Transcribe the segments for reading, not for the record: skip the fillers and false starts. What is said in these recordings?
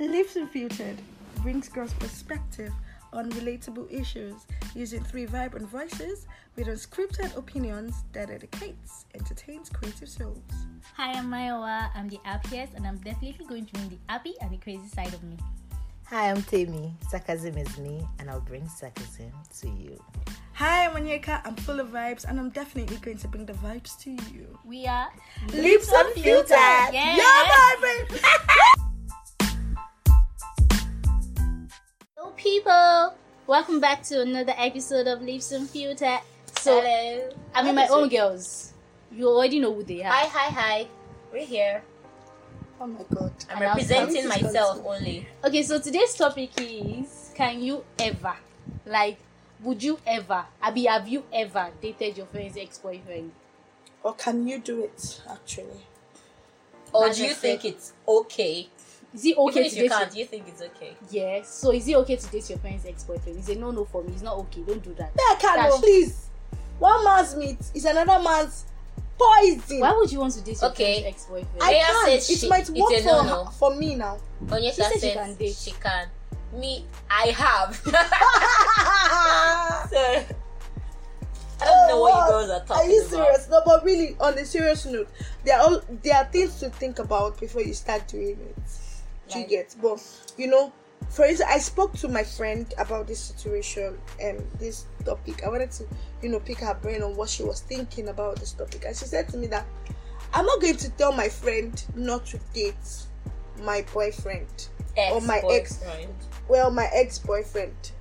Lives in Future brings girls' perspective on relatable issues using three vibrant voices with unscripted opinions that educates, entertains creative souls. Hi, I'm Mayowa. I'm the happiest, and I'm definitely going to bring the happy and the crazy side of me. Hi, I'm Temi. Sarcasm is me, and I'll bring sarcasm to you. Hi, I'm Onyeka. I'm full of vibes, and I'm definitely going to bring the vibes to you. We are Leaps Unfiltered. Yeah, baby. People, welcome back to another episode of Leaps Unfiltered. So, hello. I'm with my own girls. You already know who they are. Hi. We're here. Oh my god. I'm representing myself only. Okay, so today's topic is, have you ever dated your friend's ex-boyfriend? Or can you do it, actually? Or do you think it's okay? Is it okay to date? Do you think it's okay? Yes. So is it okay to date your friend's ex-boyfriend? It's a no for me. It's not okay. Don't do that. Yeah, Carlo, please. One man's meat is another man's poison. Why would you want to date your friend's ex-boyfriend? I can't. It might work for me now. Onyeka said she can date. She can. Me, I have. So, I don't know what you girls are talking about. Are you serious? No, but really, on a serious note, there are things to think about before you start doing it. You get, but you know, for instance, I spoke to my friend about this situation and this topic. I wanted to, pick her brain on what she was thinking about this topic, and she said to me that I'm not going to tell my friend not to date my boyfriend my ex-boyfriend.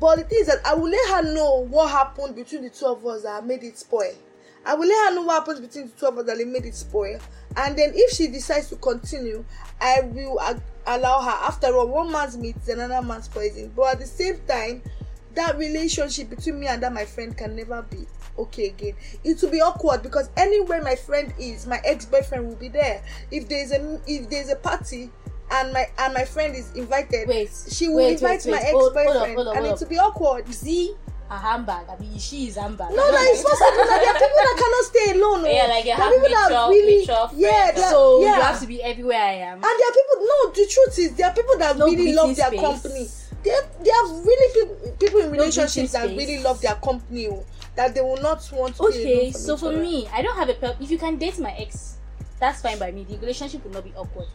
But the thing is that I will let her know what happened between the two of us that made it spoil. I will let her know what happens between the two of us that made it spoil. And then if she decides to continue, I will allow her. After all, one man's meat is another man's poison. But at the same time, that relationship between me and that my friend can never be okay again. It will be awkward because anywhere my friend is, my ex-boyfriend will be there. If there's a party and my friend is invited, she will invite my ex-boyfriend, and it will be awkward. See? A handbag. I mean, she is handbag. No, it's not something like that. There are people that cannot stay alone. No. Yeah, like you have you have to be everywhere I am. And there are people. No, the truth is, there are people that really love their company. There are really people in relationships that really love their company that they will not want to. Okay, so for me, I don't have a problem. If you can date my ex, that's fine by me. The relationship will not be awkward.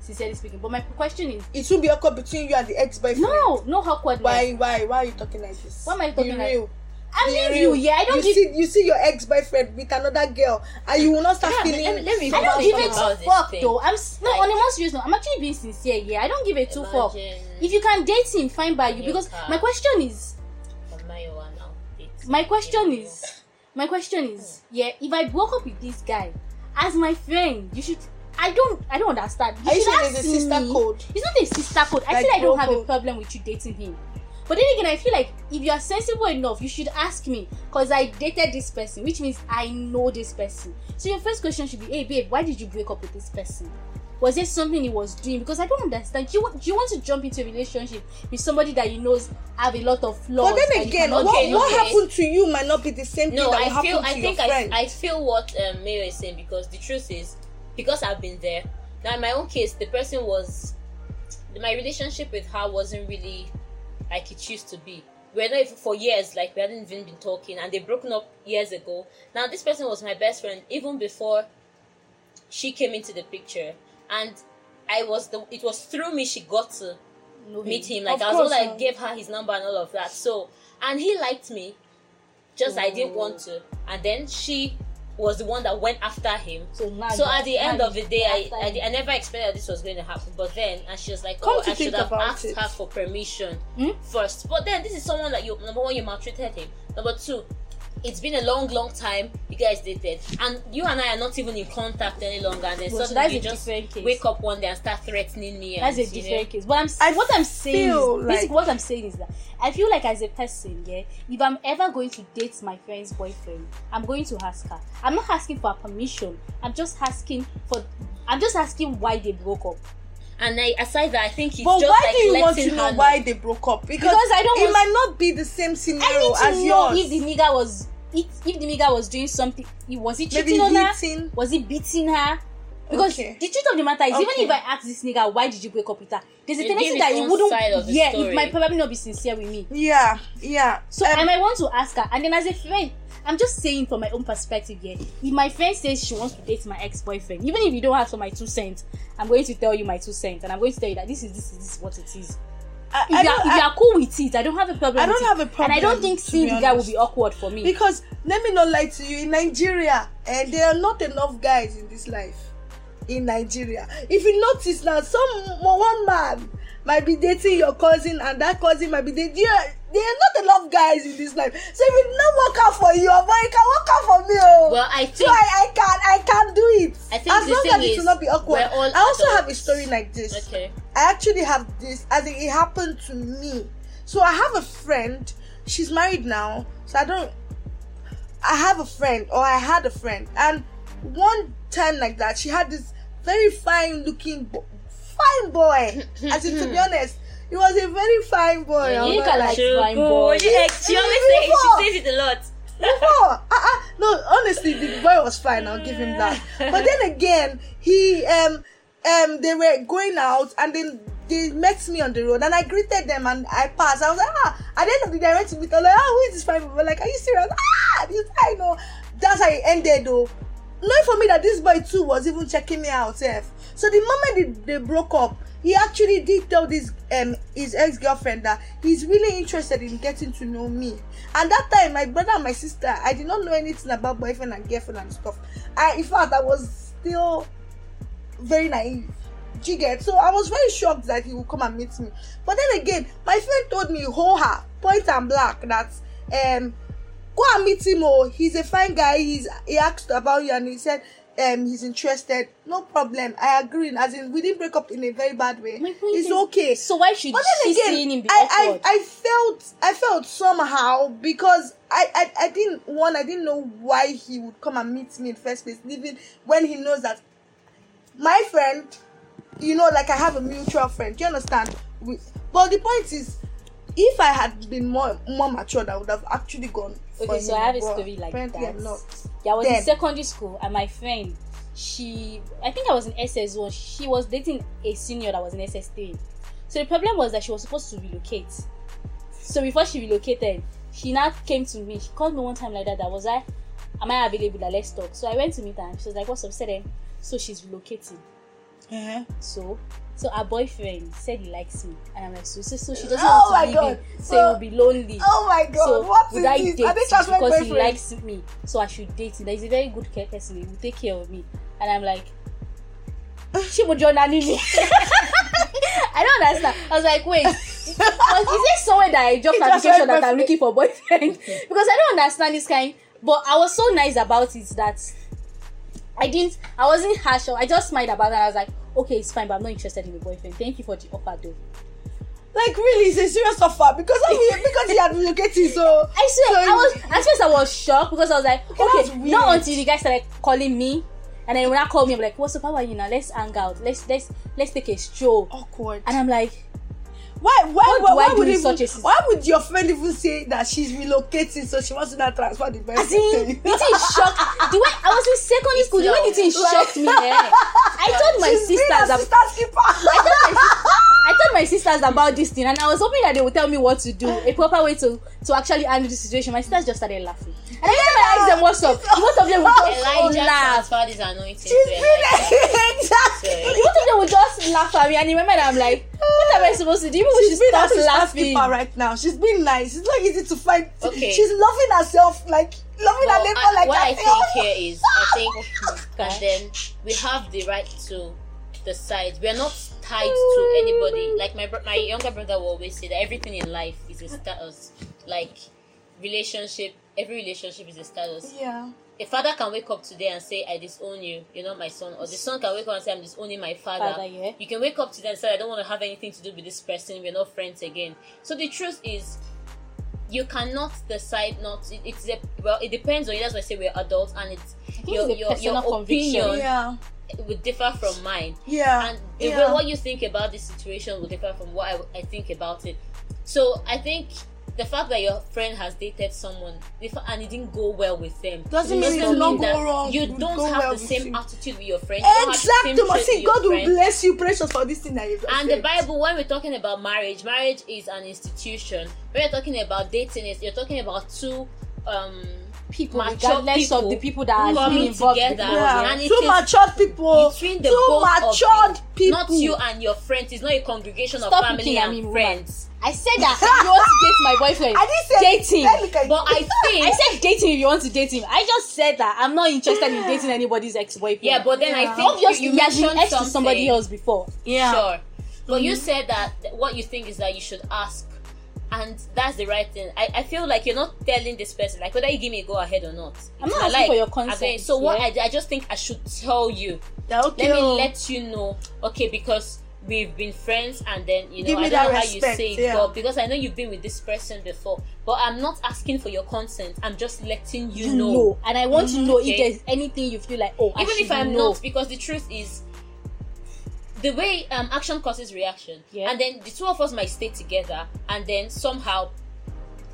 Sincerely speaking, but my question is, it should be awkward between you and the ex-boyfriend. No awkwardness. Why are you talking like this? Why am I talking like this? I leave you. Yeah, I don't. You see your ex-boyfriend with another girl, and you will not start feeling. Let me I don't give a two fuck though. On a more serious note, I'm actually being sincere. Yeah, I don't give a two fuck. If you can date him, fine by you. Because my question is, if I broke up with this guy as my friend, you should. I don't understand. You should ask me. It's not a sister code. I feel I don't have a problem with you dating him. But then again, I feel like if you are sensible enough, you should ask me. Because I dated this person, which means I know this person. So your first question should be, hey babe, why did you break up with this person? Was there something he was doing? Because I don't understand. Do you want to jump into a relationship with somebody that you know have a lot of flaws? But then again, what happened to you might not be the same thing that happened to your friend. I feel what Mary is saying, because the truth is, because I've been there. Now, in my own case, my relationship with her wasn't really like it used to be. We were not for years, like we hadn't even been talking, and they broken up years ago. Now, this person was my best friend even before she came into the picture, and it was through me she got to meet him. Like, I gave her his number and all of that. So, and he liked me, just I didn't want to, and then she was the one that went after him. So at the end of the day, I never expected this was going to happen. But then, and she was like, I should have asked her for permission first. But then, this is someone that you, number one, you maltreated him. Number two, it's been a long time you guys dated, and you and I are not even in contact any longer. And then suddenly you just wake up one day and start threatening me. That's a different case. But what I'm saying is that I feel like as a person, yeah, if I'm ever going to date my friend's boyfriend, I'm going to ask her. I'm not asking for her permission. I'm just asking why they broke up. And aside that, I think it's just like letting her know. But why do you want to know why they broke up? Because it might not be the same scenario as yours. If the nigga was doing something, was he cheating on her? Was he beating her? Because the truth of the matter is, even if I ask this nigga, why did you break up with her? There's a tendency that he wouldn't. He might probably not be sincere with me. Yeah, yeah. So I might want to ask her, and then as a friend, I'm just saying from my own perspective here. If my friend says she wants to date my ex-boyfriend, even if you don't have my 2 cents, I'm going to tell you my 2 cents, and I'm going to tell you that this is what it is. If you are cool with it, I don't have a problem. And I don't think seeing the guy will be awkward for me. Because let me not lie to you, in Nigeria, there are not enough guys in this life. In Nigeria, if you notice now, one man might be dating your cousin, and that cousin might be dating. There are not enough guys in this life, so if it not work out for you, but it can work out for me. Well, I think so. I can do it. I think as long as it will not be awkward. I also have a story like this. Okay. I actually have this. I think it happened to me. So I have a friend. She's married now, so I don't. I had a friend, and one time like that, she had this very fine-looking, fine boy. As in, to be honest, he was a very fine boy. Yeah, you can like fine boy. She always says it a lot. No, honestly, the boy was fine. I'll give him that. But then again, he they were going out, and then they met me on the road, and I greeted them, and I passed. I was like, at the end of the day, I went to meet her. Like, who is this fine boy? We're like, are you serious? I know. That's how it ended, though. Knowing for me that this boy too was even checking me out, so the moment they broke up, he actually did tell this his ex-girlfriend that he's really interested in getting to know me. And that time, my brother and my sister, I did not know anything about boyfriend and girlfriend and stuff. In fact, I was still very naive. So I was very shocked that he would come and meet me. But then again, my friend told me point and blank that go and meet him. He's a fine guy. He asked about you, and he said he's interested. No problem. I agree. As in, we didn't break up in a very bad way. It's okay. So why should she see him? I felt somehow, because I didn't know why he would come and meet me in the first place, even when he knows that my friend, like I have a mutual friend. Do you understand? But the point is, if I had been more mature, I would have actually gone. Okay, so I have a story like that. I was in secondary school, and my friend, I think I was in SS1. She was dating a senior that was in SS3. So the problem was that she was supposed to relocate. So before she relocated, she now came to me. She called me one time like that. That was like, am I available? Let's talk. So I went to meet her, and she was like, what's up? So she's relocating. Uh-huh. So our boyfriend said he likes me, and I'm like, so she doesn't want to leave him, so he will be lonely. Oh my god! So what would I date him because he likes me? So I should date him. That is a very good person. He will take care of me, and I'm like, she would join me. I don't understand. I was like, wait, is there somewhere that I dropped application that I'm looking for boyfriend? Because I don't understand this kind. But I was so nice about it that I wasn't harsh. I just smiled about it. And I was like, okay, it's fine, but I'm not interested in a boyfriend. Thank you for the offer, though. Like, really, it's a serious offer because he had relocated. So I swear, I was shocked, because I was like, okay, not until the guy started calling me, and then when I called me, I'm like, what's up? How are you now? Let's hang out. Let's take a stroll. Awkward. And I'm like, why would your friend even say that she's relocating, so she wants to not transfer the person? The way I was in secondary school, the way the thing shocked me. I told my sisters about this thing, and I was hoping that they would tell me what to do, a proper way to actually handle the situation. My sisters just started laughing. And every time I asked them what's up, most of them would just laugh. Most of them would just laugh at me, and remember that I'm like, what am I supposed to do? Even when she starts laughing right now, she's being nice. It's not easy to find. Okay. She's loving herself, her neighbor like what that. What I think here is, then we have the right to decide. We are not tied to anybody. Like my younger brother will always say that everything in life is a status. Like relationship, every relationship is a status. Yeah. A father can wake up today and say, I disown you, you're not my son. Or the son can wake up and say, I'm disowning my father. Yeah. You can wake up today and say, I don't want to have anything to do with this person. We're not friends again. So the truth is, you cannot decide not. It depends on you. That's why I say we're adults, and your opinion would differ from mine. Yeah. And what you think about this situation will differ from what I think about it. So I think the fact that your friend has dated someone and it didn't go well with them doesn't mean you don't have the same attitude with your friend. Exactly. See, God will bless you, precious, for this thing that you've done. And the Bible, when we're talking about marriage is an institution. When you're talking about dating, you're talking about two people, regardless of the people that are coming together, and it is matured people between the both of people, not you and your friends. It's not a congregation of family and friends. I said that if you want to date my boyfriend, I didn't say date him. But I said dating if you want to date him. I just said that I'm not interested in dating anybody's ex-boyfriend. Yeah, but then I think obviously you mentioned ex to somebody else before. Yeah, sure. But you said that what you think is that you should ask. And that's the right thing. I feel like you're not telling this person, like, whether you give me a go ahead or not. I'm not asking for your consent. So what I just think I should tell you. Okay. Let me let you know. Okay, because we've been friends, and then, you know, give me how you say it, but because I know you've been with this person before, but I'm not asking for your consent. I'm just letting you know. And I want to know if there's anything you feel like, even if I'm not, because the truth is, the way action causes reaction, and then the two of us might stay together, and then somehow,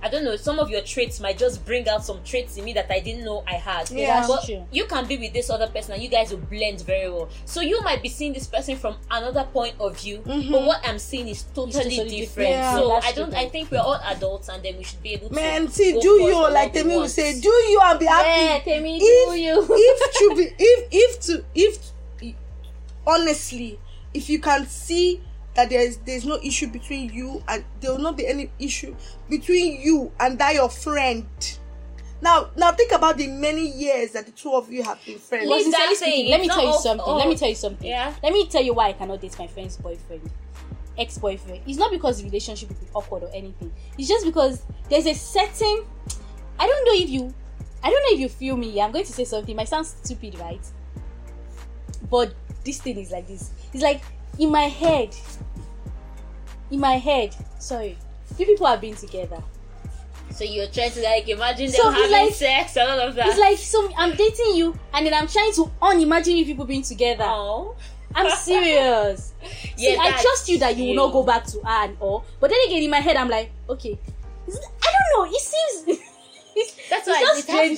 I don't know, some of your traits might just bring out some traits in me that I didn't know I had. Yeah, but that's true. You can be with this other person, and you guys will blend very well. So you might be seeing this person from another point of view, but what I'm seeing is totally different. Yeah, so I think we're all adults, and then we should be able to. Man, see, do you like Temi will say, do you and be happy? Yeah, Temi, do you? Honestly. If you can see that there's no issue between you, and there will not be any issue between you and that your friend. Now think about the many years that the two of you have been friends. Let me tell you something. Yeah. Let me tell you why I cannot date my friend's ex-boyfriend. It's not because the relationship is awkward or anything. It's just because there's a certain. I don't know if you feel me. I'm going to say something. It might sound stupid, right? But this thing is like this. It's like in my head. Sorry, few people have been together. So you're trying to imagine them having sex and all of that. It's like, so I'm dating you, and then I'm trying to unimagine you people being together. Oh, I'm serious. See, I trust you that you will not go back to her and all. But then again, in my head, I'm like, okay, I don't know. It seems. That's why it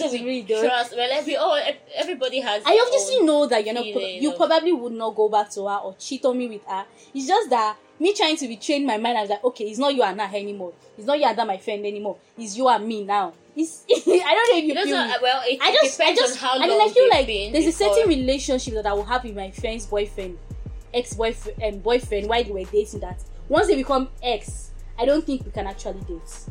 has to be really trust. Well, everybody has. I obviously know that you're not. You probably would not go back to her or cheat on me with her. It's just that me trying to retrain my mind. I was like, okay, it's not you and her anymore. It's not you and that my friend anymore. It's you and me now. I don't know if you feel me. Well, it depends on how long. I mean, I feel like there's a certain relationship that I will have with my friend's ex-boyfriend, and boyfriend while they were dating. That once they become ex, I don't think we can actually date.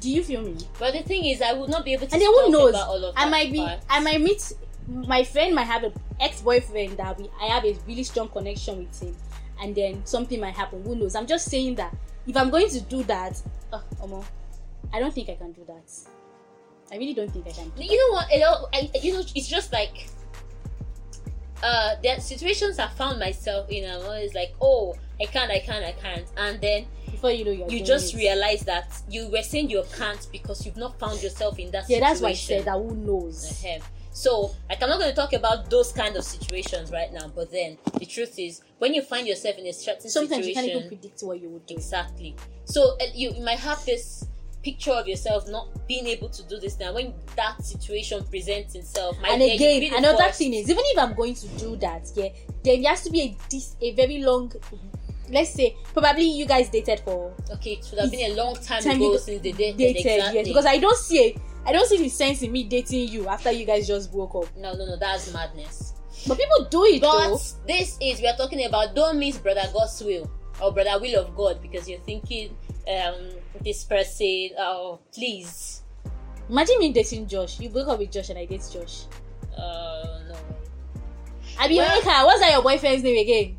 Do you feel me? But the thing is, I would not be able to. And then who knows? I might meet. My friend might have an ex-boyfriend that I have a really strong connection with him, and then something might happen. Who knows? I'm just saying that if I'm going to do that, I don't think I can do that. I really don't think I can. You know what? It's just like. There are situations I found myself in, and I was like, oh, I can't, and then before you know, you just realize that you were saying you can't because you've not found yourself in that situation. Yeah, that's why I said that. Who knows? So, I'm not going to talk about those kind of situations right now, but then the truth is, when you find yourself in a certain situation, sometimes you can't even predict what you would do. Exactly. So, you might have this picture of yourself not being able to do this now when that situation presents itself. And again, another thing is, even if I'm going to do that, then there has to be a very long, let's say, probably you guys dated for. Okay, it should have been a long time ago since they dated. Exactly. Yes, because I don't see the sense in me dating you after you guys just broke up. No, that's madness. But people do it. But we are talking about don't miss Brother God's will or Brother Will of God, because you're thinking. This person, please. Imagine me dating Josh. You broke up with Josh and I date Josh. No. I mean, what's that your boyfriend's name again?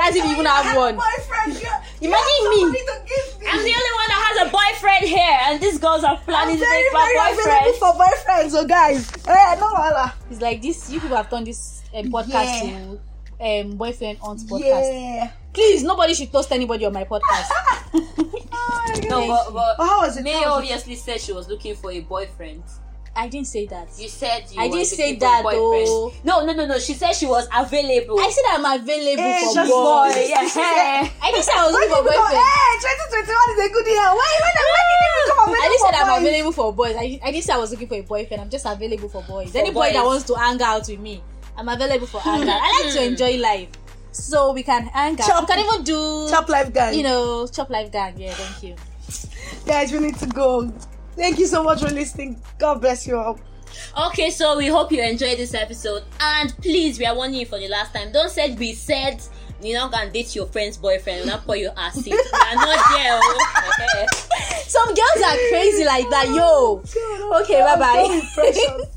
As if you even have one. Boyfriend, imagine me. I'm the only one that has a boyfriend here, and these girls are planning to date my boyfriend. For boyfriends, so guys, it's like this. You people have done this podcast to boyfriend aunt podcast. Yeah. Please, nobody should toast anybody on my podcast. But May obviously said she was looking for a boyfriend. I didn't say that. You said you I didn't say that though. No. She said she was available. I said I'm available for boys. Yeah. I didn't say I was looking for boyfriend. 2021 is a good year. Why did you become available? I didn't say I'm available for boys. I didn't say I was looking for a boyfriend. I'm just available for boys. For any boy that wants to hang out with me, I'm available for hang out. I like to enjoy life. So we can hang out. We can even do Chop Life Gang. Chop Life Gang. Yeah, thank you. Guys, we need to go. Thank you so much for listening. God bless you all. Okay, so we hope you enjoyed this episode. And please, we are warning you for the last time. Don't say we said you're not going to date your friend's boyfriend. We're not for your ass. We are not there. Okay. Some girls are crazy like that. Yo. Okay, bye-bye.